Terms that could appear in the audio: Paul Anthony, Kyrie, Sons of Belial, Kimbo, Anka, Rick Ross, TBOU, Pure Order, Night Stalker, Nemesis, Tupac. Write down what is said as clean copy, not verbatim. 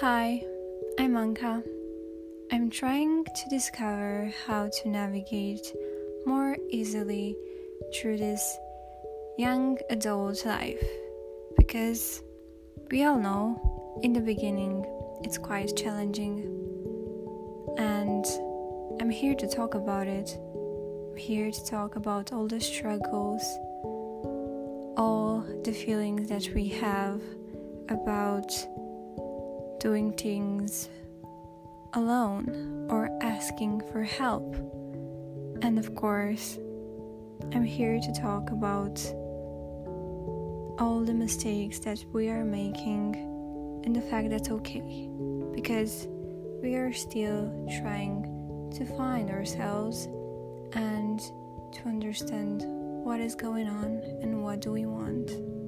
Hi, I'm Anka. I'm trying to discover how to navigate more easily through this young adult life, because we all know in the beginning it's quite challenging, and I'm here to talk about it. I'm here to talk about all the struggles, all the feelings that we have about doing things alone or asking for help. And of course, I'm here to talk about all the mistakes that we are making and the fact that's okay, because we are still trying to find ourselves and to understand what is going on and what do we want.